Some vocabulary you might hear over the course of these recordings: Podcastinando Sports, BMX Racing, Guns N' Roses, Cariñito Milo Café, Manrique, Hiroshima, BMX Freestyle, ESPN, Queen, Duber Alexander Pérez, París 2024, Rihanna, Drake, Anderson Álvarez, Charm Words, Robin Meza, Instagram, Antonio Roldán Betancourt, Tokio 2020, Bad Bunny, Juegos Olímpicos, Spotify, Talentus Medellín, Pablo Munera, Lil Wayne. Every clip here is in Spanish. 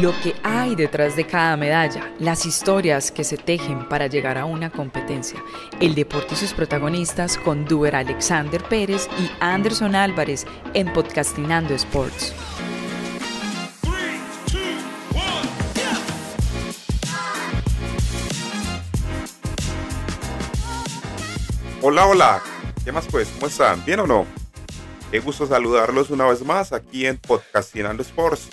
Lo que hay detrás de cada medalla, las historias que se tejen para llegar a una competencia, el deporte y sus protagonistas con Duber Alexander Pérez y Anderson Álvarez en Podcastinando Sports. Hola, hola, ¿qué más pues? ¿Cómo están? ¿Bien o no? Qué gusto saludarlos una vez más aquí en Podcastinando Sports.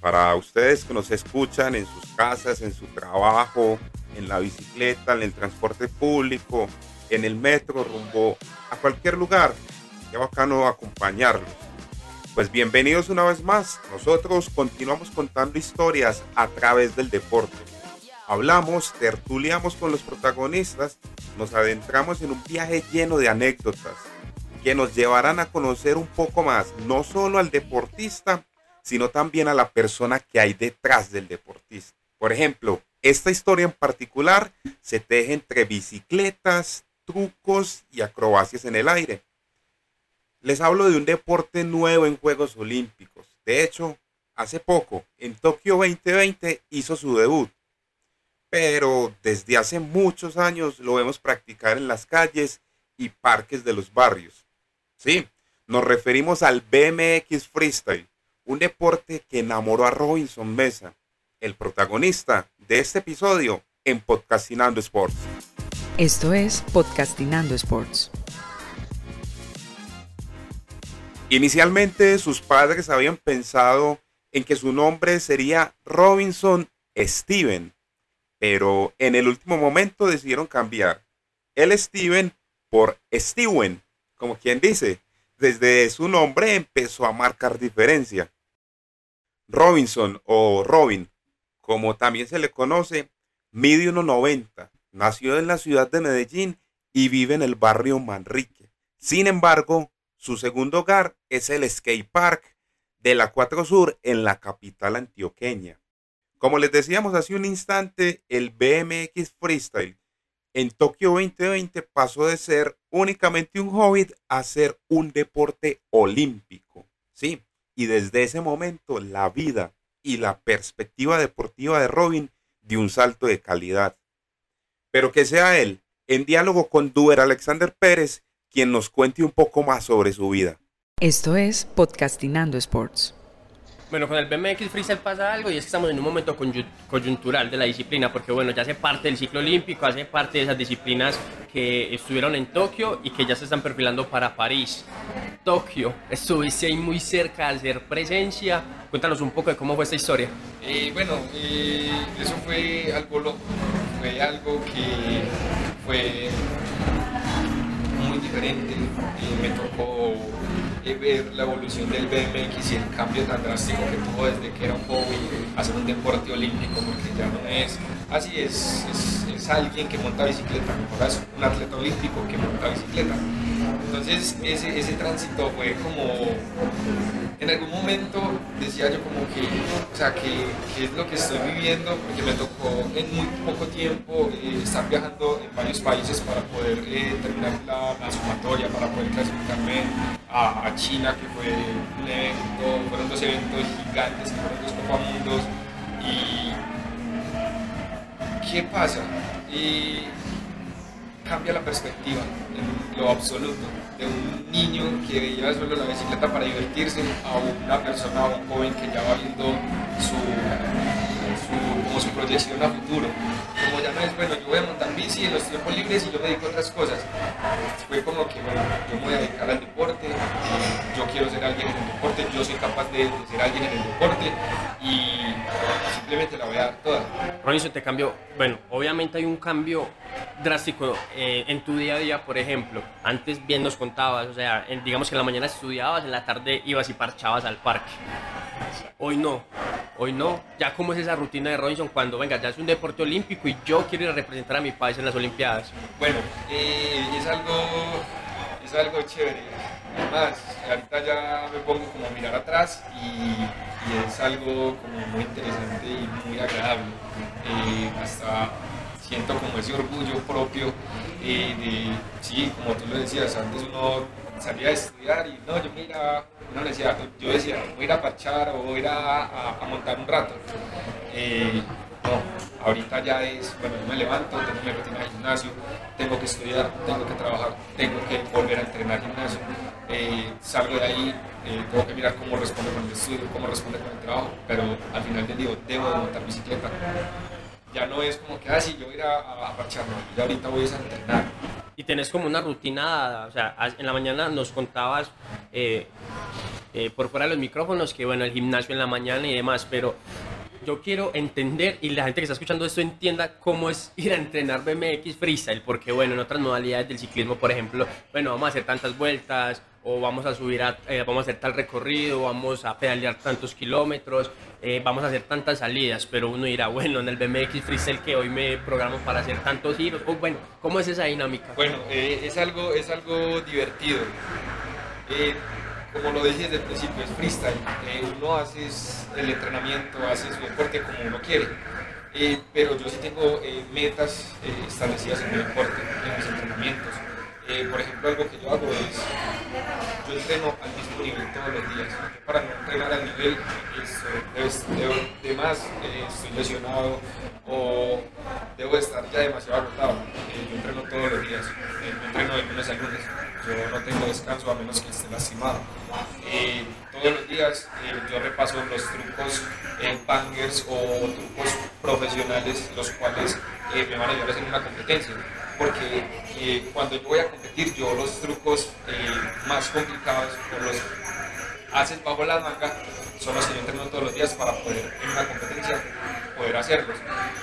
Para ustedes que nos escuchan en sus casas, en su trabajo, en la bicicleta, en el transporte público, en el metro, rumbo a cualquier lugar. Qué bacano acompañarlos. Pues bienvenidos una vez más. Nosotros continuamos contando historias a través del deporte. Hablamos, tertuliamos con los protagonistas, nos adentramos en un viaje lleno de anécdotas que nos llevarán a conocer un poco más, no solo al deportista, sino también a la persona que hay detrás del deportista. Por ejemplo, esta historia en particular se teje entre bicicletas, trucos y acrobacias en el aire. Les hablo de un deporte nuevo en Juegos Olímpicos. De hecho, hace poco, en Tokio 2020, hizo su debut. Pero desde hace muchos años lo vemos practicar en las calles y parques de los barrios. Sí, nos referimos al BMX Freestyle. Un deporte que enamoró a Robin Meza, el protagonista de este episodio en Podcastinando Sports. Esto es Podcastinando Sports. Inicialmente sus padres habían pensado en que su nombre sería Robinson Steven, pero en el último momento decidieron cambiar el Steven por Steven, como quien dice. Desde su nombre empezó a marcar diferencia. Robinson o Robin, como también se le conoce, mide 1.90, nació en la ciudad de Medellín y vive en el barrio Manrique. Sin embargo, su segundo hogar es el skatepark de la 4 Sur en la capital antioqueña. Como les decíamos hace un instante, el BMX Freestyle en Tokio 2020 pasó de ser únicamente un hobby a ser un deporte olímpico. Sí. Y desde ese momento la vida y la perspectiva deportiva de Robin dio un salto de calidad. Pero que sea él, en diálogo con Duber Alexander Pérez, quien nos cuente un poco más sobre su vida. Esto es Podcastinando Sports. Bueno, con el BMX Freestyle pasa algo, y es que estamos en un momento coyuntural de la disciplina, porque bueno, ya hace parte del ciclo olímpico, hace parte de esas disciplinas que estuvieron en Tokio y que ya se están perfilando para París. Tokio, estuviste ahí muy cerca de hacer presencia. Cuéntanos un poco de cómo fue esta historia. Eso fue algo loco, fue algo que fue muy diferente. Me tocó ver la evolución del BMX y el cambio tan drástico que tuvo desde que era un hobby a ser un deporte olímpico, porque ya no es así, es alguien que monta bicicleta, ahora es un atleta olímpico que monta bicicleta. Entonces ese tránsito fue como, en algún momento decía yo como que, o sea, que es lo que estoy viviendo, porque me tocó en muy poco tiempo estar viajando en varios países para poder terminar la sumatoria, para poder clasificarme a China, que fue un evento, fueron 2 eventos gigantes, que fueron 2 copamundos. Y ¿qué pasa? Cambia la perspectiva en lo absoluto, de un niño que veía solo la bicicleta para divertirse a una persona, a un joven que ya va viendo como su proyección a futuro, como ya no es, bueno, yo voy a montar bici en los tiempos libres y yo me dedico a otras cosas. Fue como que, bueno, yo me voy a dedicar al deporte, yo quiero ser alguien en el deporte, yo soy capaz de ser alguien en el deporte y simplemente la voy a dar toda. Robinson, te cambió, bueno, obviamente hay un cambio drástico en tu día a día. Por ejemplo, antes bien nos contabas, o sea, digamos que en la mañana estudiabas, en la tarde ibas y parchabas al parque. Hoy no, ya como es esa rutina de Robinson cuando venga, ya es un deporte olímpico y yo quiero ir a representar a mi país en las Olimpiadas. Bueno, es algo chévere, además ahorita ya me pongo como a mirar atrás y es algo como muy interesante y muy agradable, hasta siento como ese orgullo propio, como tú lo decías, antes uno salía a estudiar y no, yo me iba a una universidad, yo decía, voy a ir a parchar o voy a ir a montar un rato. No, ahorita ya es, bueno, yo me levanto, tengo mi rutina de gimnasio, tengo que estudiar, tengo que trabajar, tengo que volver a entrenar gimnasio, salgo de ahí, tengo que mirar cómo responde con el estudio, cómo responde con el trabajo, pero al final del día debo de montar bicicleta. Ya no es como que, sí, yo voy a ir a parchar, no, ya ahorita voy a entrenar. Y tenés como una rutina dada, o sea, en la mañana nos contabas por fuera de los micrófonos que bueno, el gimnasio en la mañana y demás, pero yo quiero entender y la gente que está escuchando esto entienda cómo es ir a entrenar BMX Freestyle, porque bueno, en otras modalidades del ciclismo, por ejemplo, bueno, vamos a hacer tantas vueltas o vamos a subir, vamos a hacer tal recorrido, vamos a pedalear tantos kilómetros, vamos a hacer tantas salidas, pero uno dirá, bueno, en el BMX Freestyle que hoy me programo para hacer tantos giros, o bueno, ¿cómo es esa dinámica? Bueno, es algo divertido, como lo dije desde el principio, es freestyle, uno hace el entrenamiento, hace su deporte como uno quiere, pero yo sí tengo metas establecidas en mi deporte, en mis entrenamientos. Por ejemplo, algo que yo hago es, yo entreno al mismo nivel todos los días. Para no entrenar al nivel de más, estoy lesionado o debo estar ya demasiado agotado. Yo entreno todos los días, yo entreno de lunes a lunes, yo no tengo descanso a menos que esté lastimado. Todos los días yo repaso los trucos bangers o trucos profesionales, los cuales me van a ayudar en una competencia. Porque cuando yo voy a competir, yo los trucos más complicados o los haces bajo la manga son los que yo entreno todos los días para poder en una competencia poder hacerlos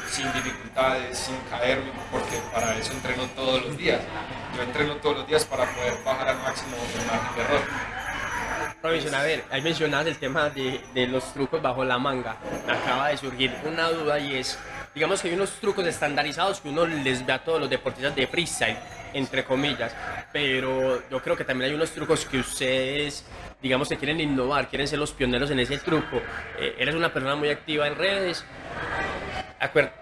sin dificultades, sin caerme, porque para eso entreno todos los días. Yo entreno todos los días para poder bajar al máximo el margen de error. Robinson, a ver, ahí mencionabas el tema de los trucos bajo la manga. Acaba de surgir una duda y es, digamos que hay unos trucos estandarizados que uno les ve a todos los deportistas de freestyle, entre comillas, pero yo creo que también hay unos trucos que ustedes, digamos que quieren innovar, quieren ser los pioneros en ese truco. Eres una persona muy activa en redes.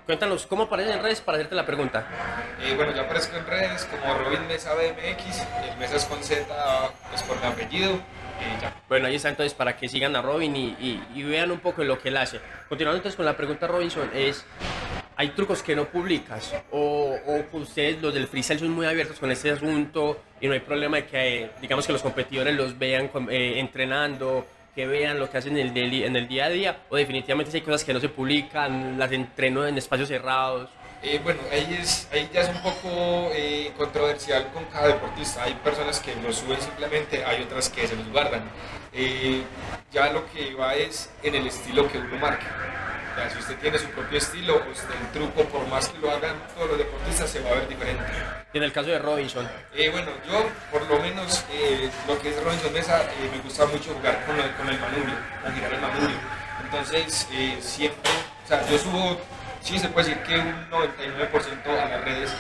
Cuéntanos, ¿cómo apareces en redes para hacerte la pregunta? Bueno, yo aparezco en redes como Robin Meza BMX, el Meza es con Z, es por mi apellido. Bueno, ahí está, entonces, para que sigan a Robin y vean un poco lo que él hace. Continuando entonces con la pregunta, Robinson, es, ¿hay trucos que no publicas? ¿O ustedes, los del freestyle, son muy abiertos con este asunto y no hay problema de que, digamos, que los competidores los vean entrenando, que vean lo que hacen en el día a día? ¿O definitivamente si hay cosas que no se publican, las entreno en espacios cerrados? Bueno, ahí ya es un poco controversial con cada deportista. Hay personas que lo suben simplemente, hay otras que se los guardan. Ya lo que va es en el estilo que uno marca. O sea, si usted tiene su propio estilo, usted, el truco, por más que lo hagan todos los deportistas, se va a ver diferente. ¿Y en el caso de Robinson? Bueno, yo por lo menos lo que es Robinson Meza, me gusta mucho jugar con el manubrio, a girar el manubrio. Entonces, siempre, o sea, yo subo... Sí, se puede decir que un 99% a las redes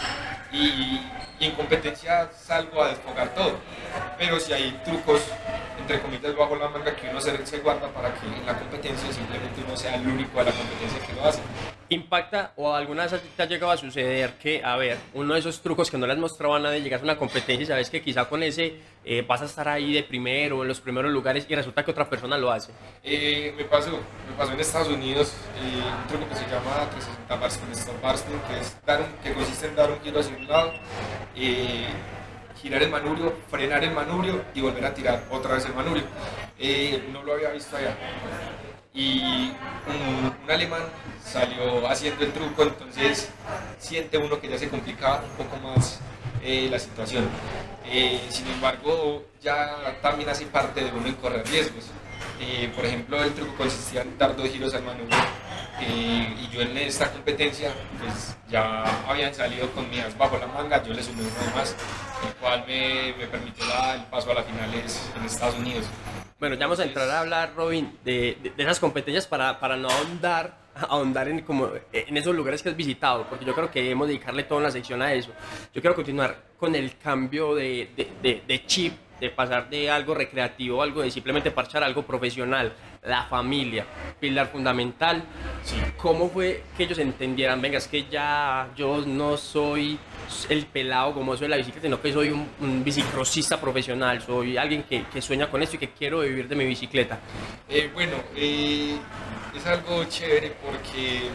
y en competencia salgo a desfogar todo, pero si hay trucos, entre comillas, bajo la manga que uno se guarda para que en la competencia simplemente uno sea el único de la competencia que lo hace. ¿Impacta o alguna vez te ha llegado a suceder que, a ver, uno de esos trucos que no le has mostrado a nadie, llegas a una competencia y sabes que quizá con ese vas a estar ahí de primero, en los primeros lugares, y resulta que otra persona lo hace? Me pasó en Estados Unidos un truco que se llama 360 backspin, que consiste en dar un giro hacia un lado, girar el manubrio, frenar el manubrio y volver a tirar otra vez el manubrio. No lo había visto allá. Y un alemán salió haciendo el truco, entonces siente uno que ya se complicaba un poco más la situación. Sin embargo, ya también hace parte de uno en correr riesgos. Por ejemplo, el truco consistía en dar 2 giros al manubrio, y yo en esta competencia pues ya habían salido con mías bajo la manga, yo le sumé uno más, el cual me permitió el paso a las finales en Estados Unidos. Bueno, ya vamos a entrar a hablar, Robin, de esas competencias para no ahondar en esos lugares que has visitado, porque yo creo que debemos dedicarle toda una sección a eso. Yo quiero continuar con el cambio de chip, de pasar de algo recreativo, algo de simplemente parchar, algo profesional. la familia, pilar fundamental. Sí. ¿Cómo fue que ellos entendieran, venga, es que ya yo no soy el pelado como soy de la bicicleta, sino que soy un bicicrossista profesional, soy alguien que sueña con esto y que quiero vivir de mi bicicleta? Es algo chévere porque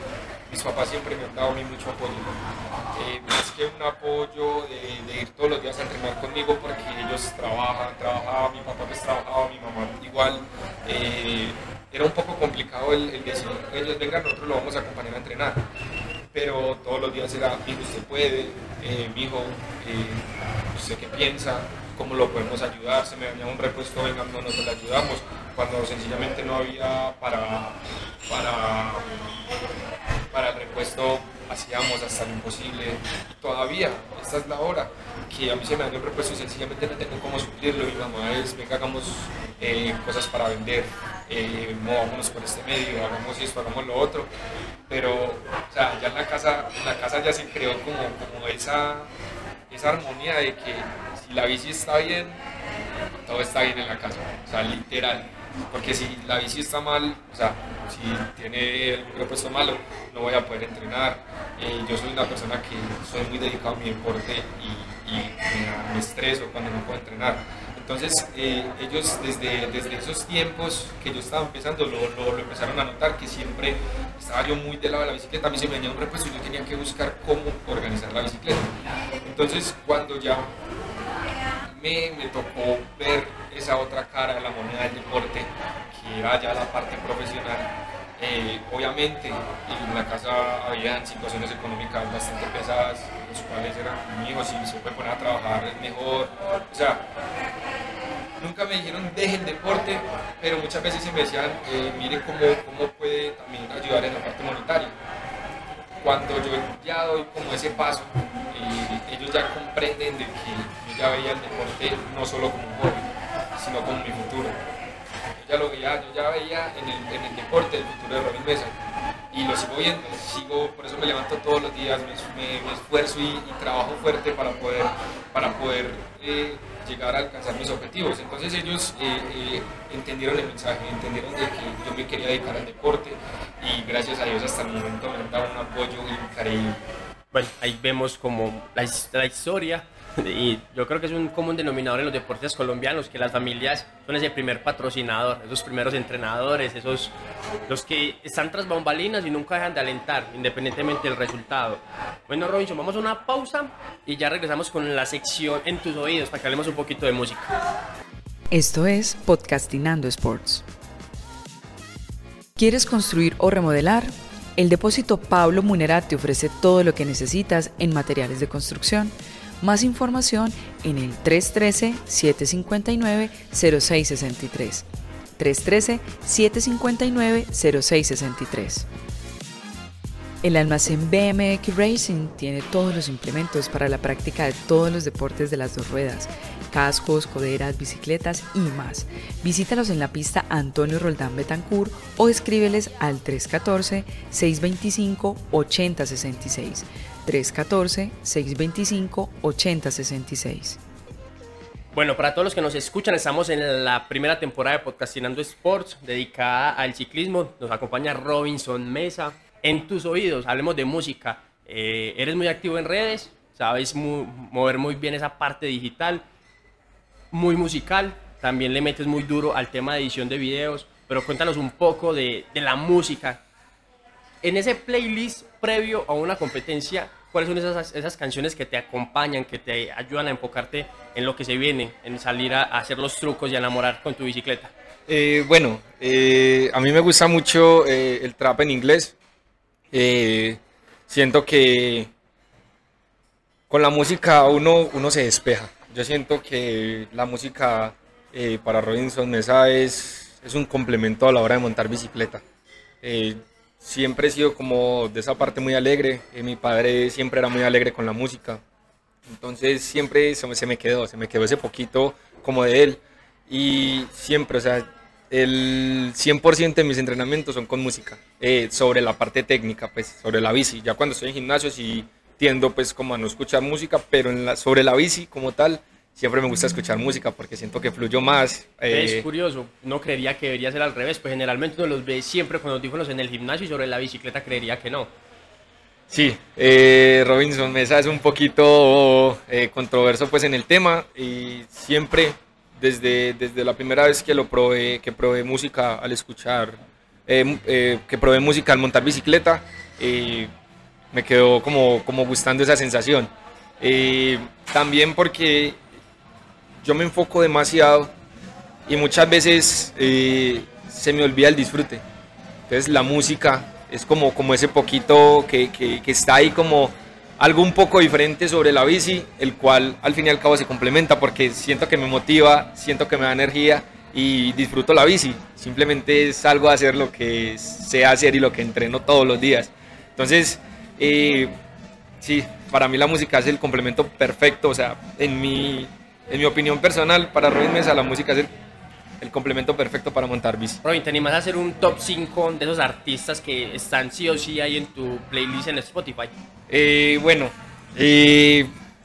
mis papás siempre me han dado a mí mucho apoyo, más que un apoyo de ir todos los días a entrenar conmigo, porque ellos trabajaban, mi papá pues trabajaba, mi mamá igual. Era un poco complicado el decir, ellos vengan, nosotros lo vamos a acompañar a entrenar, pero todos los días era, mijo, usted puede, mijo, usted qué piensa, cómo lo podemos ayudar, se me daña un repuesto, venga, nosotros le ayudamos, cuando sencillamente no había para el repuesto, hacíamos hasta lo imposible. Todavía, esta es la hora que a mí se me dañó el repuesto y sencillamente no tengo cómo suplirlo, y mamá es, venga, hagamos cosas para vender, movámonos por este medio, hagamos esto, hagamos lo otro. Pero, o sea, ya en la casa ya se creó como esa armonía de que si la bici está bien, todo está bien en la casa, o sea, literal. Porque si la bici está mal, o sea, si tiene algún repuesto malo, no voy a poder entrenar. Yo soy una persona que soy muy dedicado a mi deporte y me estreso cuando no puedo entrenar. Entonces ellos desde esos tiempos que yo estaba empezando lo empezaron a notar, que siempre estaba yo muy del lado de la bicicleta. A mí se me venía un repuesto y yo tenía que buscar cómo organizar la bicicleta. Entonces cuando ya me tocó ver esa otra cara de la moneda del deporte, que era ya la parte profesional, obviamente en la casa habían situaciones económicas bastante pesadas, los cuales eran, mi hijo, si se puede poner a trabajar es mejor, o sea, nunca me dijeron deje el deporte, pero muchas veces se me decían, mire cómo puede también ayudar en la parte monetaria. Cuando yo ya doy como ese paso, ellos ya comprenden de que yo ya veía el deporte no solo como un hobby, sino como mi futuro. Yo ya veía en el deporte el futuro de Robin Meza, y lo sigo viendo, por eso me levanto todos los días, me esfuerzo y trabajo fuerte para poder llegar a alcanzar mis objetivos. Entonces ellos entendieron el mensaje, entendieron de que yo me quería dedicar al deporte, y gracias a Dios hasta el momento me han dado un apoyo increíble. Bueno, ahí vemos como la historia, y yo creo que es un común denominador en los deportes colombianos, que las familias son ese primer patrocinador, esos primeros entrenadores, esos los que están tras bambalinas y nunca dejan de alentar, independientemente del resultado. Bueno, Robinson, vamos a una pausa y ya regresamos con la sección En Tus Oídos para que hablemos un poquito de música. Esto es Podcastinando Sports. ¿Quieres construir o remodelar? El depósito Pablo Munera te ofrece todo lo que necesitas en materiales de construcción. Más información en el 313-759-0663. 313-759-0663. El almacén BMX Racing tiene todos los implementos para la práctica de todos los deportes de las dos ruedas: cascos, coderas, bicicletas y más. Visítalos en la pista Antonio Roldán Betancourt o escríbeles al 314-625-8066. 314-625-8066. Bueno, para todos los que nos escuchan, estamos en la primera temporada de Podcastinando Sports dedicada al ciclismo. Nos acompaña Robinson Meza. En tus oídos, hablemos de música. Eres muy activo en redes, sabes mover muy bien esa parte digital, muy musical. También le metes muy duro al tema de edición de videos, pero cuéntanos un poco de la música. En ese playlist previo a una competencia, ¿cuáles son esas canciones que te acompañan, que te ayudan a enfocarte en lo que se viene, en salir a hacer los trucos y a enamorar con tu bicicleta? A mí me gusta mucho el trap en inglés. Siento que con la música uno se despeja. Yo siento que la música para Robinson Meza es un complemento a la hora de montar bicicleta. Siempre he sido como de esa parte muy alegre. Mi padre siempre era muy alegre con la música, entonces siempre se me quedó ese poquito como de él, y siempre, o sea, el 100% de mis entrenamientos son con música, sobre la parte técnica, pues sobre la bici. Ya cuando estoy en gimnasio sí tiendo pues como a no escuchar música, pero sobre la bici como tal siempre me gusta escuchar música porque siento que fluyo más. Es curioso, uno creería que debería ser al revés, pues generalmente uno los ve siempre con audífonos en el gimnasio y sobre la bicicleta creería que no. Sí, Robinson Meza es un poquito controverso pues en el tema y siempre desde la primera vez que lo probé, que probé música al montar bicicleta, me quedó como gustando esa sensación. También porque yo me enfoco demasiado y muchas veces se me olvida el disfrute. Entonces la música es como ese poquito que está ahí, como algo un poco diferente sobre la bici, el cual al fin y al cabo se complementa porque siento que me motiva, siento que me da energía y disfruto la bici. Simplemente es algo de hacer lo que sé hacer y lo que entreno todos los días. Entonces, sí, para mí la música es el complemento perfecto. O sea, en mi opinión personal, para Robin Meza la música es el complemento perfecto para montar bici. Robin, ¿te animas a hacer un top 5 de esos artistas que están sí o sí ahí en tu playlist en Spotify?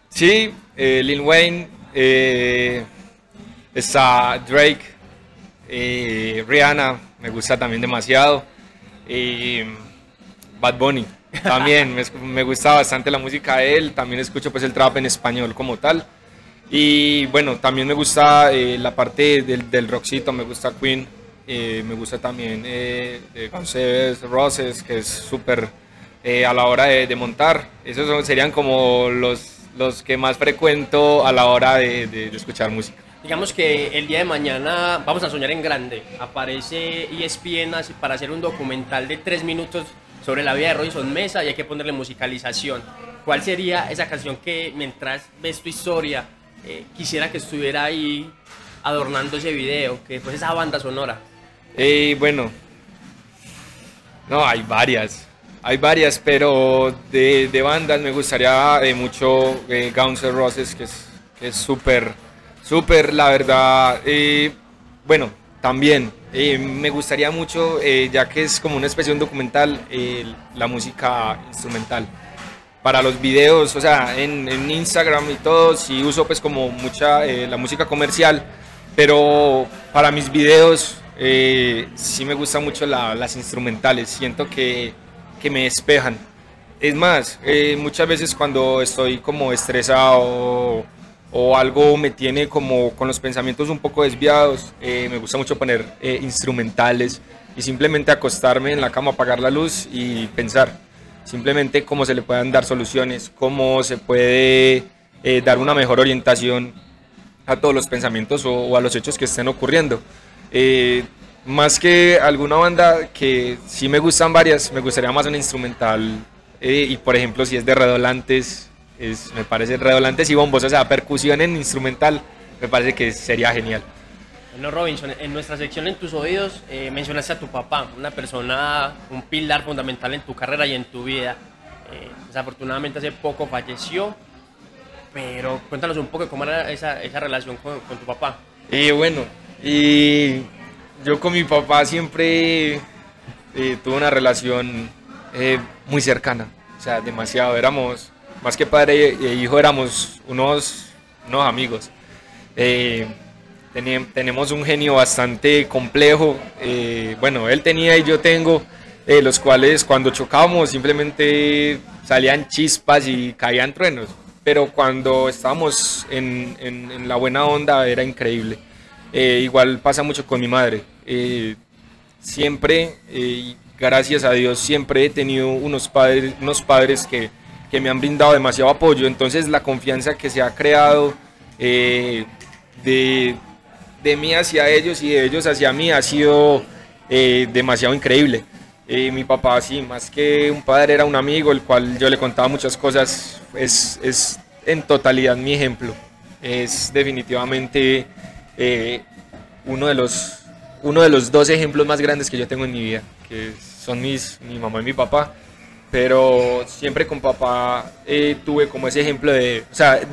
Sí, Lil Wayne, está Drake, Rihanna, me gusta también demasiado, Bad Bunny, también me gusta bastante la música de él, también escucho pues el trap en español como tal, y bueno, también me gusta la parte del rockcito, me gusta Queen, me gusta también Guns N' Roses, que es súper a la hora de montar. Esos serían como los que más frecuento a la hora de escuchar música. Digamos que el día de mañana, vamos a soñar en grande, aparece ESPN para hacer un documental de 3 minutos sobre la vida de Robinson Meza y hay que ponerle musicalización. ¿Cuál sería esa canción que mientras ves tu historia quisiera que estuviera ahí adornando ese video, que fuese esa banda sonora? Bueno, no, hay varias, pero de bandas me gustaría mucho Guns N' Roses, que es súper, la verdad. Bueno, también me gustaría mucho, ya que es como una especie de un documental, la música instrumental para los videos. O sea, en Instagram y todo sí uso pues como mucha la música comercial, pero para mis videos sí me gustan mucho las instrumentales. Siento que me despejan. Es más, muchas veces cuando estoy como estresado o algo me tiene como con los pensamientos un poco desviados, me gusta mucho poner instrumentales y simplemente acostarme en la cama, apagar la luz y pensar simplemente cómo se le pueden dar soluciones, cómo se puede dar una mejor orientación a todos los pensamientos o a los hechos que estén ocurriendo. Más que alguna banda, que sí me gustan varias, me gustaría más una instrumental, y por ejemplo si es de redolantes, me parece redolantes y bombos, o sea, percusión en instrumental, me parece que sería genial. Bueno, Robinson, en nuestra sección En Tus Oídos mencionaste a tu papá, una persona, un pilar fundamental en tu carrera y en tu vida. Desafortunadamente hace poco falleció, pero cuéntanos un poco cómo era esa relación con tu papá. Bueno, yo con mi papá siempre tuve una relación muy cercana, o sea, demasiado. Éramos, más que padre e hijo, éramos unos amigos. Tenemos un genio bastante complejo. Bueno, él tenía y yo tengo, los cuales cuando chocábamos simplemente salían chispas y caían truenos. Pero cuando estábamos en la buena onda era increíble. Igual pasa mucho con mi madre. Siempre, gracias a Dios, siempre he tenido unos padres que me han brindado demasiado apoyo. Entonces la confianza que se ha creado de mí hacia ellos y de ellos hacia mí ha sido demasiado increíble. Mi papá, sí, más que un padre, era un amigo, el cual yo le contaba muchas cosas. Es en totalidad mi ejemplo. Es definitivamente uno de los dos ejemplos más grandes que yo tengo en mi vida, que son mi mamá y mi papá. Pero siempre con papá tuve como ese ejemplo de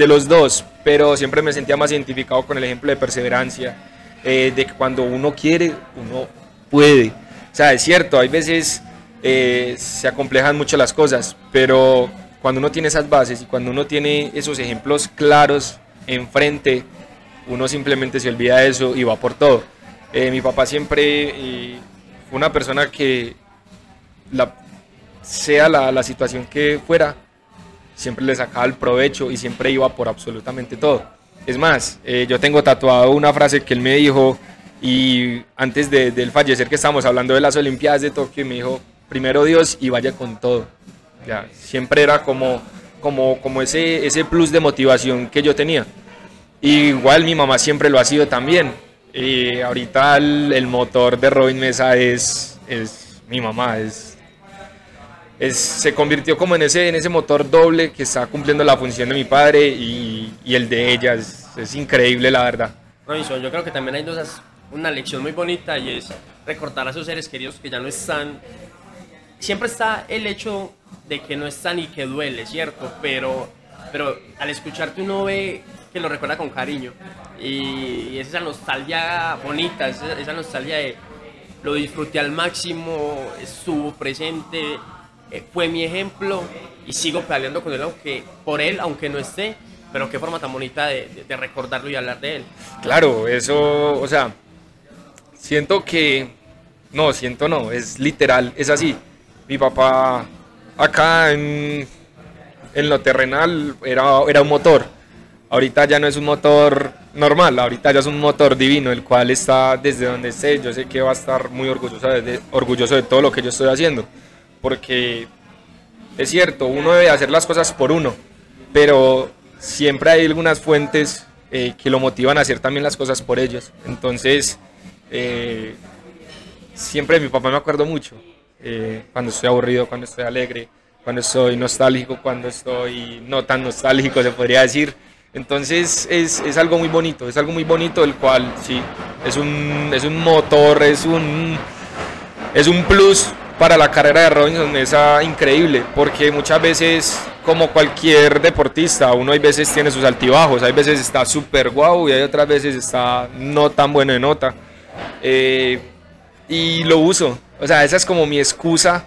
los dos, pero siempre me sentía más identificado con el ejemplo de perseverancia, de que cuando uno quiere, uno puede. O sea, es cierto, hay veces se acomplejan mucho las cosas, pero cuando uno tiene esas bases y cuando uno tiene esos ejemplos claros enfrente, uno simplemente se olvida de eso y va por todo. Mi papá siempre fue una persona que, sea la situación que fuera, siempre le sacaba el provecho y siempre iba por absolutamente todo. Es más, yo tengo tatuado una frase que él me dijo, y antes de él fallecer, que estábamos hablando de las Olimpiadas de Tokio, y me dijo: primero Dios y vaya con todo. Ya, siempre era como ese plus de motivación que yo tenía. Y igual mi mamá siempre lo ha sido también. Y ahorita el motor de Robin Meza es mi mamá, se convirtió como en ese motor doble que está cumpliendo la función de mi padre y el de ella. Es increíble, la verdad. Robinson, yo creo que también hay una lección muy bonita, y es recordar a sus seres queridos que ya no están. Siempre está el hecho de que no están y que duele, ¿cierto? Pero al escucharte uno ve que lo recuerda con cariño, y es esa nostalgia bonita, esa nostalgia de lo disfruté al máximo, estuvo presente, fue mi ejemplo y sigo peleando con él, aunque no esté. Pero qué forma tan bonita de recordarlo y hablar de él. Claro, eso, o sea, es literal, es así. Mi papá acá en lo terrenal era un motor. Ahorita ya no es un motor normal, ahorita ya es un motor divino, el cual está desde donde esté. Yo sé que va a estar muy orgulloso de todo lo que yo estoy haciendo, porque es cierto, uno debe hacer las cosas por uno, pero siempre hay algunas fuentes que lo motivan a hacer también las cosas por ellos. Entonces, siempre de mi papá me acuerdo mucho, cuando estoy aburrido, cuando estoy alegre, cuando estoy nostálgico, cuando estoy no tan nostálgico, se podría decir. Entonces es algo muy bonito, el cual sí, es un motor, es un plus para la carrera de Robinson. Es increíble, porque muchas veces, como cualquier deportista, uno hay veces tiene sus altibajos, hay veces está súper guau y hay otras veces está no tan bueno de nota, y lo uso, o sea, esa es como mi excusa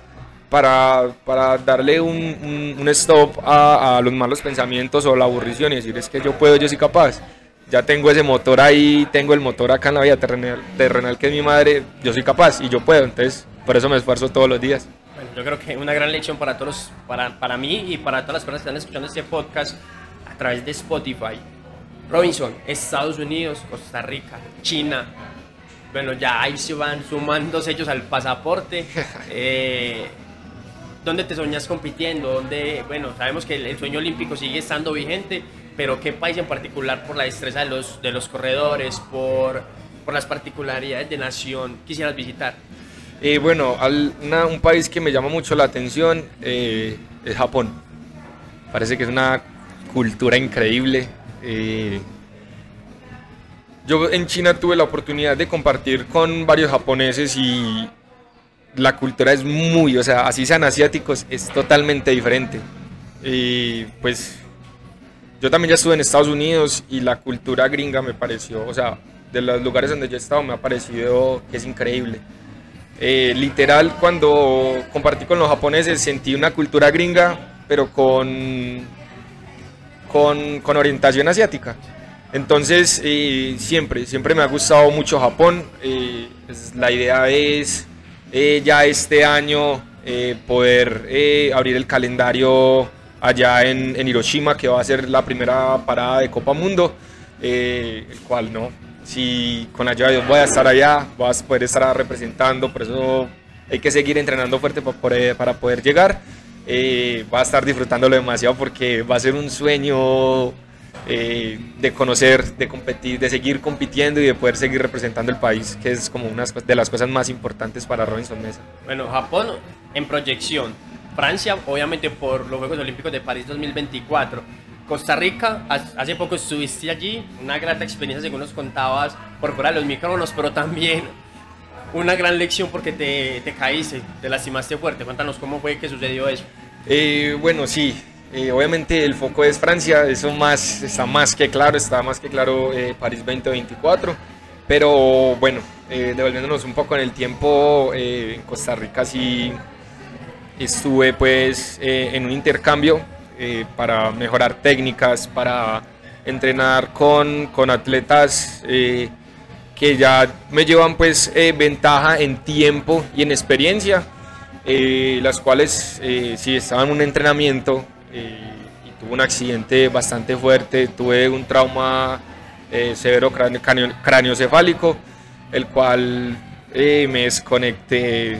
para darle un stop a los malos pensamientos o la aburrición, y decir: es que yo puedo, yo soy capaz, ya tengo ese motor ahí, tengo el motor acá en la vida terrenal que es mi madre, yo soy capaz y yo puedo. Entonces, por eso me esfuerzo todos los días. Bueno, yo creo que una gran lección para todos, para mí y para todas las personas que están escuchando este podcast a través de Spotify. Robinson, Estados Unidos, Costa Rica, China, bueno, ya ahí se van sumando sellos al pasaporte. ¿Dónde te soñas compitiendo? Bueno, sabemos que el sueño olímpico sigue estando vigente, pero ¿qué país en particular, por la destreza de los corredores, por las particularidades de nación, quisieras visitar? Bueno, un país que me llama mucho la atención es Japón. Parece que es una cultura increíble. Yo en China tuve la oportunidad de compartir con varios japoneses, y la cultura es o sea, así sean asiáticos, es totalmente diferente. Y pues yo también ya estuve en Estados Unidos, y la cultura gringa me pareció, o sea, de los lugares donde yo he estado, me ha parecido que es increíble. Literal, cuando compartí con los japoneses sentí una cultura gringa, pero con orientación asiática. Entonces siempre me ha gustado mucho Japón. La idea es ya este año poder abrir el calendario allá en Hiroshima, que va a ser la primera parada de Copa Mundo, el cual si con la ayuda de Dios voy a estar allá, voy a poder estar representando. Por eso hay que seguir entrenando fuerte para poder llegar. Voy a estar disfrutándolo demasiado, porque va a ser un sueño de conocer, de competir, de seguir compitiendo y de poder seguir representando el país, que es como una de las cosas más importantes para Robinson Meza. Bueno, Japón en proyección, Francia obviamente por los Juegos Olímpicos de París 2024, Costa Rica, hace poco estuviste allí, una grata experiencia según nos contabas por fuera de los micrófonos, pero también una gran lección, porque te caíste, te lastimaste fuerte. Cuéntanos cómo fue que sucedió eso. Bueno, sí, obviamente el foco es Francia, eso está más que claro, París 2024, pero bueno, devolviéndonos un poco en el tiempo, en Costa Rica sí estuve pues en un intercambio. Para mejorar técnicas, para entrenar con atletas que ya me llevan pues ventaja en tiempo y en experiencia, las cuales si estaba en un entrenamiento y tuve un accidente bastante fuerte, tuve un trauma severo craniocefálico, el cual me desconecté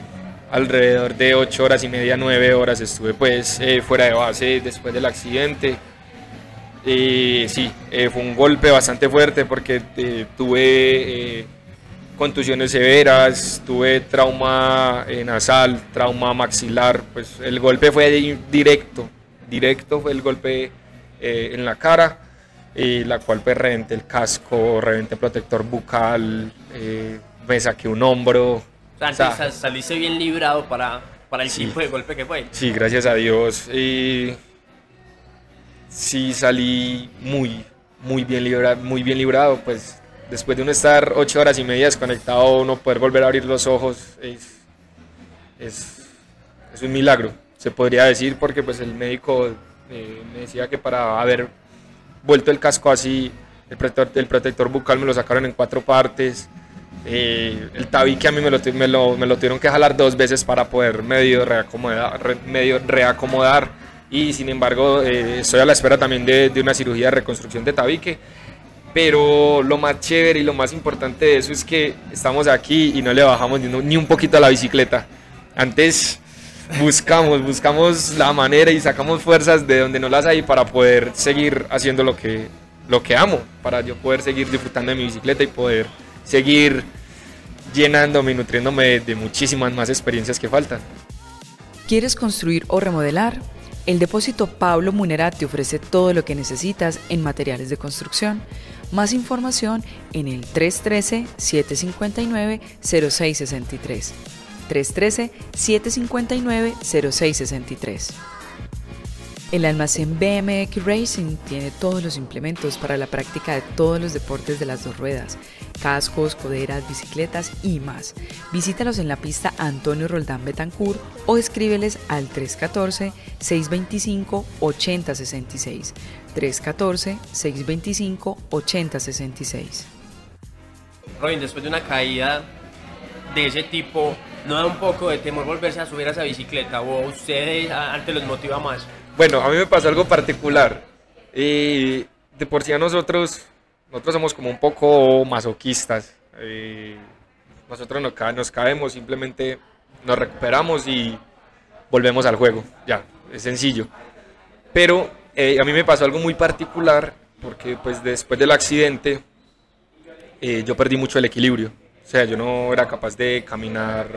alrededor de 8 horas y media, 9 horas estuve pues fuera de base después del accidente. Sí, fue un golpe bastante fuerte porque tuve contusiones severas, tuve trauma nasal, trauma maxilar, pues el golpe fue directo fue el golpe en la cara, la cual pues reventé el casco, reventé protector bucal, me saqué un hombro. O sea, saliste bien librado para el tipo de golpe que fue. Sí, gracias a Dios. Sí, salí muy bien librado, pues después de uno estar 8 horas y media desconectado, uno poder volver a abrir los ojos es un milagro, se podría decir, porque pues el médico me decía que para haber vuelto el casco así, el protector bucal me lo sacaron en 4 partes, el tabique a mí me lo tuvieron que jalar 2 veces para poder medio reacomodar. Y sin embargo, estoy a la espera también de una cirugía de reconstrucción de tabique. Pero lo más chévere y lo más importante de eso es que estamos aquí y no le bajamos ni un poquito a la bicicleta. Antes buscamos la manera y sacamos fuerzas de donde no las hay para poder seguir haciendo lo que amo, para yo poder seguir disfrutando de mi bicicleta y poder seguir llenándome y nutriéndome de muchísimas más experiencias que faltan. ¿Quieres construir o remodelar? El depósito Pablo Munera te ofrece todo lo que necesitas en materiales de construcción. Más información en el 313-759-0663. 313-759-0663. El almacén BMX Racing tiene todos los implementos para la práctica de todos los deportes de las 2 ruedas. Cascos, coderas, bicicletas y más. Visítalos en la pista Antonio Roldán Betancourt o escríbeles al 314-625-8066. 314-625-8066. Robin, después de una caída de ese tipo, ¿no da un poco de temor volverse a subir a esa bicicleta? ¿O ustedes antes los motiva más? Bueno, a mí me pasó algo particular. De por sí a nosotros somos como un poco masoquistas, nosotros nos caemos, simplemente nos recuperamos y volvemos al juego, ya, es sencillo. Pero a mí me pasó algo muy particular, porque pues después del accidente yo perdí mucho el equilibrio, o sea, yo no era capaz de caminar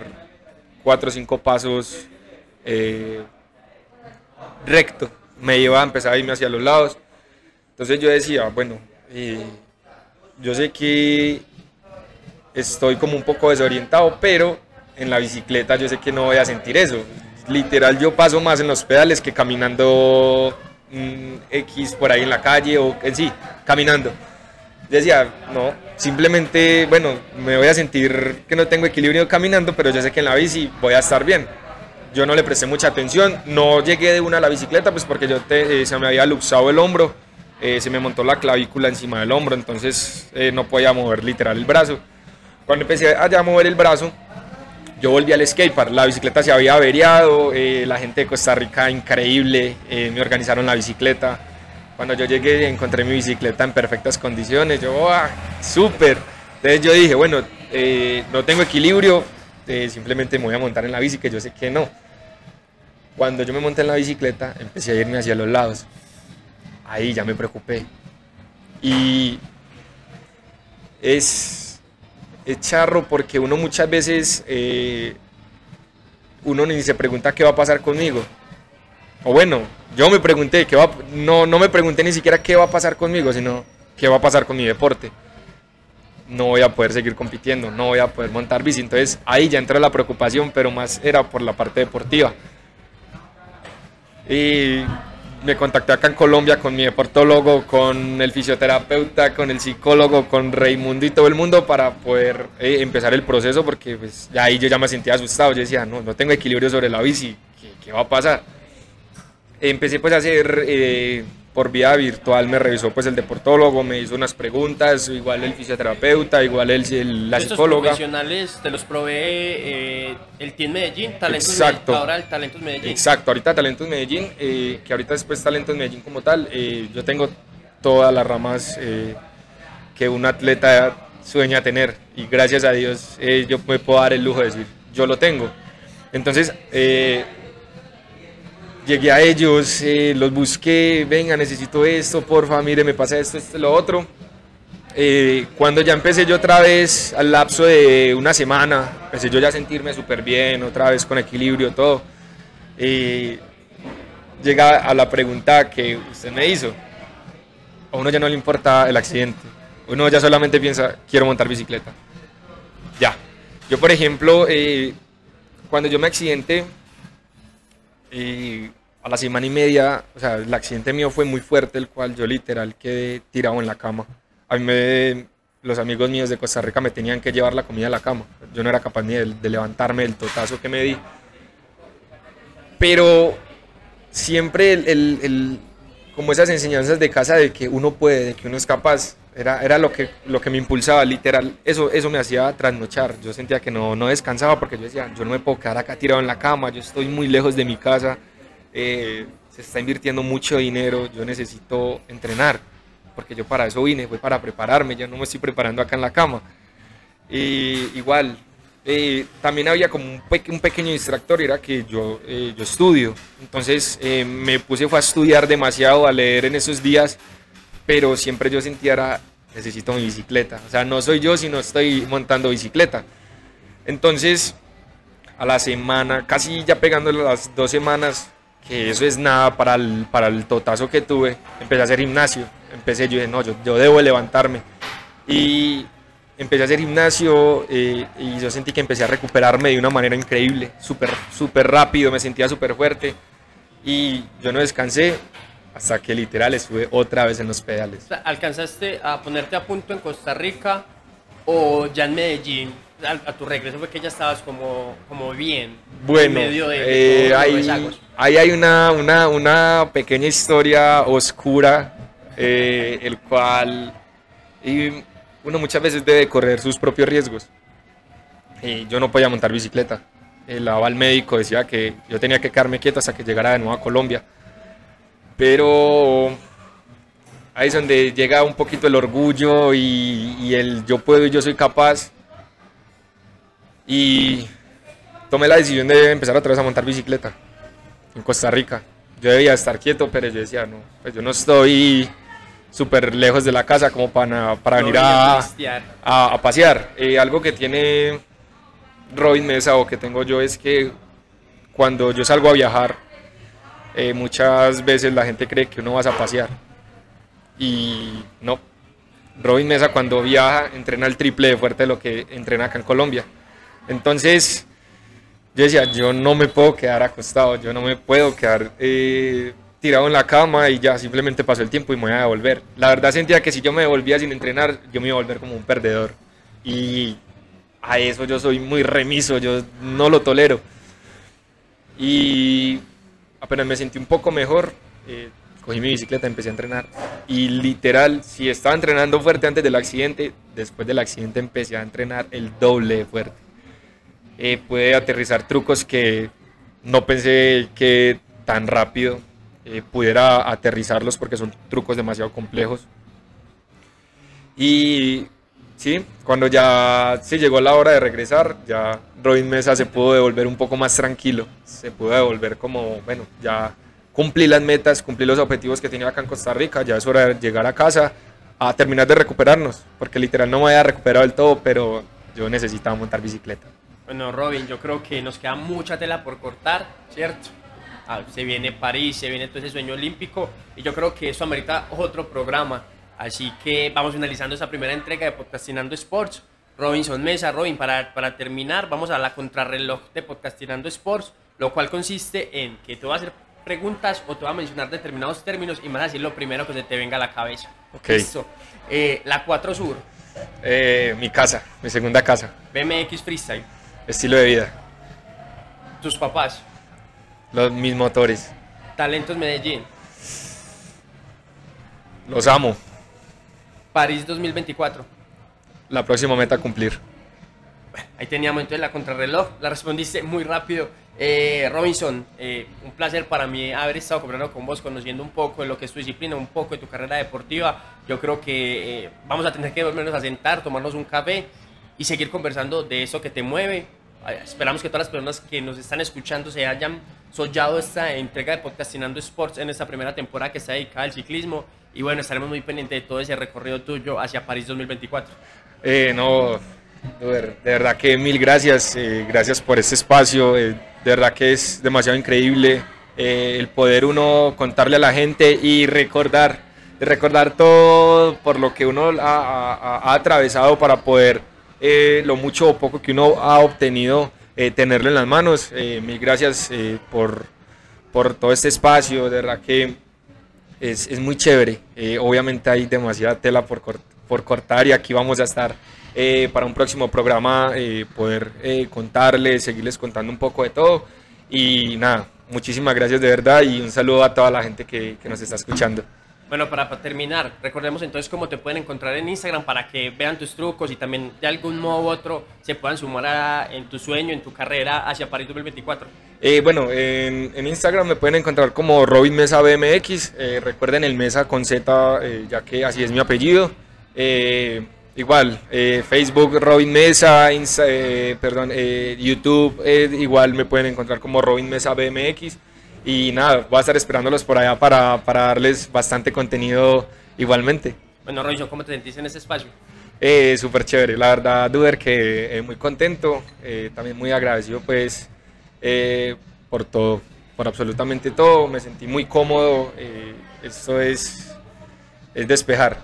4 o 5 pasos recto, me iba a empezar a irme hacia los lados, entonces yo decía, bueno, yo sé que estoy como un poco desorientado, pero en la bicicleta yo sé que no voy a sentir eso. Literal, yo paso más en los pedales que caminando X por ahí en la calle o sí, caminando. Yo decía, no, simplemente, bueno, me voy a sentir que no tengo equilibrio caminando, pero yo sé que en la bici voy a estar bien. Yo no le presté mucha atención, no llegué de una a la bicicleta, pues porque se me había luxado el hombro. Se me montó la clavícula encima del hombro, entonces no podía mover literal el brazo. Cuando empecé a mover el brazo, yo volví al skatepark, la bicicleta se había averiado, la gente de Costa Rica increíble, me organizaron la bicicleta. Cuando yo llegué encontré mi bicicleta en perfectas condiciones, yo ¡súper! Entonces yo dije, bueno, no tengo equilibrio, simplemente me voy a montar en la bici, que yo sé que no. Cuando yo me monté en la bicicleta empecé a irme hacia los lados. Ahí ya me preocupé, y es charro porque uno muchas veces uno ni se pregunta qué va a pasar conmigo, o bueno, yo me pregunté no me pregunté ni siquiera qué va a pasar conmigo, sino qué va a pasar con mi deporte. No voy a poder seguir compitiendo, no voy a poder montar bici, entonces ahí ya entra la preocupación, pero más era por la parte deportiva. Y me contacté acá en Colombia con mi deportólogo, con el fisioterapeuta, con el psicólogo, con Raimundo y todo el mundo para poder empezar el proceso, porque pues ahí yo ya me sentía asustado, yo decía, no tengo equilibrio sobre la bici, ¿qué va a pasar? Empecé pues a hacer por vía virtual, me revisó pues el deportólogo, me hizo unas preguntas, igual el fisioterapeuta, igual la psicóloga. Estos profesionales te los provee el Team Medellín, Talentus Medellín, ahora el Talentus Medellín. Exacto, ahorita Talentus Medellín, que ahorita después Talentus Medellín como tal, yo tengo todas las ramas que un atleta sueña tener, y gracias a Dios yo me puedo dar el lujo de decir, yo lo tengo. Entonces llegué a ellos, los busqué, venga, necesito esto, porfa, mire, me pasa esto, esto, lo otro. Cuando ya empecé yo otra vez, al lapso de una semana, empecé yo ya a sentirme súper bien, otra vez con equilibrio, todo. Llega a la pregunta que usted me hizo, a uno ya no le importa el accidente. Uno ya solamente piensa, quiero montar bicicleta. Ya. Yo, por ejemplo, cuando yo me accidenté, a la semana y media, o sea, el accidente mío fue muy fuerte, el cual yo literal quedé tirado en la cama. A mí los amigos míos de Costa Rica me tenían que llevar la comida a la cama. Yo no era capaz ni de levantarme del totazo que me di. Pero siempre como esas enseñanzas de casa de que uno puede, de que uno es capaz, era lo que me impulsaba, literal. Eso me hacía trasnochar. Yo sentía que no descansaba porque yo decía, yo no me puedo quedar acá tirado en la cama, yo estoy muy lejos de mi casa, se está invirtiendo mucho dinero, yo necesito entrenar, porque yo para eso vine, voy para prepararme, ya no me estoy preparando acá en la cama. Igual, también había como un pequeño distractor, era que yo estudio. Entonces me puse a estudiar demasiado, a leer en esos días, pero siempre yo sentía, necesito mi bicicleta. O sea, no soy yo si no estoy montando bicicleta. Entonces, a la semana, casi ya pegando las 2 semanas, que eso es nada para el totazo que tuve, empecé a hacer gimnasio. Yo dije, no, yo debo levantarme. Y empecé a hacer gimnasio y yo sentí que empecé a recuperarme de una manera increíble, súper rápido, me sentía súper fuerte. Y yo no descansé hasta que literal estuve otra vez en los pedales. ¿Alcanzaste a ponerte a punto en Costa Rica o ya en Medellín? A tu regreso fue que ya estabas como bien. Bueno, en medio de ahí hay una pequeña historia oscura, el cual uno muchas veces debe correr sus propios riesgos. Yo no podía montar bicicleta. El aval médico decía que yo tenía que quedarme quieto hasta que llegara de nuevo a Colombia. Pero ahí es donde llega un poquito el orgullo y el yo puedo y yo soy capaz. Y tomé la decisión de empezar otra vez a montar bicicleta en Costa Rica. Yo debía estar quieto, pero yo decía, no, pues yo no estoy súper lejos de la casa como para venir a pasear. Algo que tiene Robin Meza o que tengo yo es que cuando yo salgo a viajar, muchas veces la gente cree que uno vas a pasear y no. Robin Meza cuando viaja entrena el triple de fuerte de lo que entrena acá en Colombia. Entonces yo decía, yo no me puedo quedar acostado, yo no me puedo quedar tirado en la cama y ya simplemente pasó el tiempo y me voy a devolver. La verdad sentía que si yo me devolvía sin entrenar, yo me iba a volver como un perdedor, y a eso yo soy muy remiso, yo no lo tolero. Y apenas me sentí un poco mejor, cogí mi bicicleta, empecé a entrenar, y literal, si estaba entrenando fuerte antes del accidente, después del accidente empecé a entrenar el doble de fuerte. Pude aterrizar trucos que no pensé que tan rápido pudiera aterrizarlos, porque son trucos demasiado complejos. Y sí, cuando ya se llegó la hora de regresar, ya Robin Meza se pudo devolver un poco más tranquilo, se pudo devolver como, bueno, ya cumplí las metas, cumplí los objetivos que tenía acá en Costa Rica, ya es hora de llegar a casa a terminar de recuperarnos, porque literal no me había recuperado del todo, pero yo necesitaba montar bicicleta. Bueno, Robin, yo creo que nos queda mucha tela por cortar, ¿cierto? Se viene París, se viene todo ese sueño olímpico, y yo creo que eso amerita otro programa. Así que vamos finalizando esta primera entrega de Podcastinando Sports. Robinson Meza, Robin, para terminar, vamos a la contrarreloj de Podcastinando Sports, lo cual consiste en que te voy a hacer preguntas o te voy a mencionar determinados términos y más así lo primero que se te venga a la cabeza. Okay. Listo. La 4 Sur. Mi casa, mi segunda casa. BMX Freestyle. Estilo de vida. Tus papás. Mis motores. Talentus Medellín. Los amo. París 2024. La próxima meta a cumplir. Bueno, ahí teníamos entonces la contrarreloj. La respondiste muy rápido. Robinson, un placer para mí haber estado conversando con vos, conociendo un poco de lo que es tu disciplina, un poco de tu carrera deportiva. Yo creo que vamos a tener que volvernos a sentar, tomarnos un café y seguir conversando de eso que te mueve. Esperamos que todas las personas que nos están escuchando se hayan soñado esta entrega de Podcastinando Sports en esta primera temporada que está dedicada al ciclismo. Y bueno, estaremos muy pendientes de todo ese recorrido tuyo hacia París 2024. No, de verdad que mil gracias. Gracias por este espacio. De verdad que es demasiado increíble el poder uno contarle a la gente y recordar todo por lo que uno ha atravesado para poder lo mucho o poco que uno ha obtenido, tenerlo en las manos. Mil gracias por todo este espacio. De verdad que es muy chévere. Obviamente hay demasiada tela por cortar y aquí vamos a estar para un próximo programa, poder contarles, seguirles contando un poco de todo. Y nada, muchísimas gracias de verdad y un saludo a toda la gente que nos está escuchando. Bueno, para terminar, recordemos entonces cómo te pueden encontrar en Instagram para que vean tus trucos y también de algún modo u otro se puedan sumar en tu sueño, en tu carrera hacia París 2024. Bueno, en Instagram me pueden encontrar como Robin Meza BMX, recuerden el Meza con Z, ya que así es mi apellido. Igual, Facebook Robin Meza, YouTube, igual me pueden encontrar como Robin Meza BMX. Y nada, voy a estar esperándolos por allá para darles bastante contenido igualmente. Bueno, Robinson, ¿cómo te sentís en este espacio? Súper chévere, la verdad, Duber, que muy contento, también muy agradecido pues por todo, por absolutamente todo. Me sentí muy cómodo, esto es despejar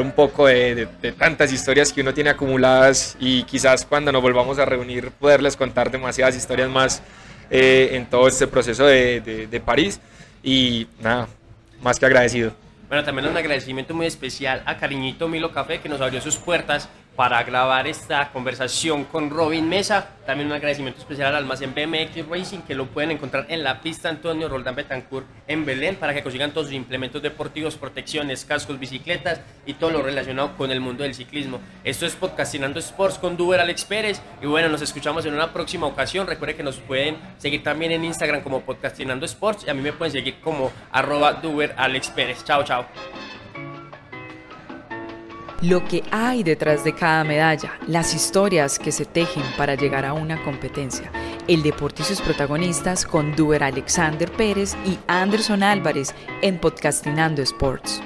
un poco de tantas historias que uno tiene acumuladas, y quizás cuando nos volvamos a reunir poderles contar demasiadas historias más. En todo este proceso de París, y nada, más que agradecido. Bueno, también un agradecimiento muy especial a Cariñito Milo Café, que nos abrió sus puertas para grabar esta conversación con Robin Meza. También un agradecimiento especial al almacén BMX Racing, que lo pueden encontrar en la pista Antonio Roldán Betancourt en Belén, para que consigan todos sus implementos deportivos, protecciones, cascos, bicicletas y todo lo relacionado con el mundo del ciclismo. Esto es Podcastinando Sports con Duber Alex Pérez, y bueno, nos escuchamos en una próxima ocasión. Recuerden que nos pueden seguir también en Instagram como Podcastinando Sports, y a mí me pueden seguir como @DuberAlexPérez. Chao, chao. Lo que hay detrás de cada medalla, las historias que se tejen para llegar a una competencia. El deporte y sus protagonistas con Duber Alexander Pérez y Anderson Álvarez en Podcastinando Sports.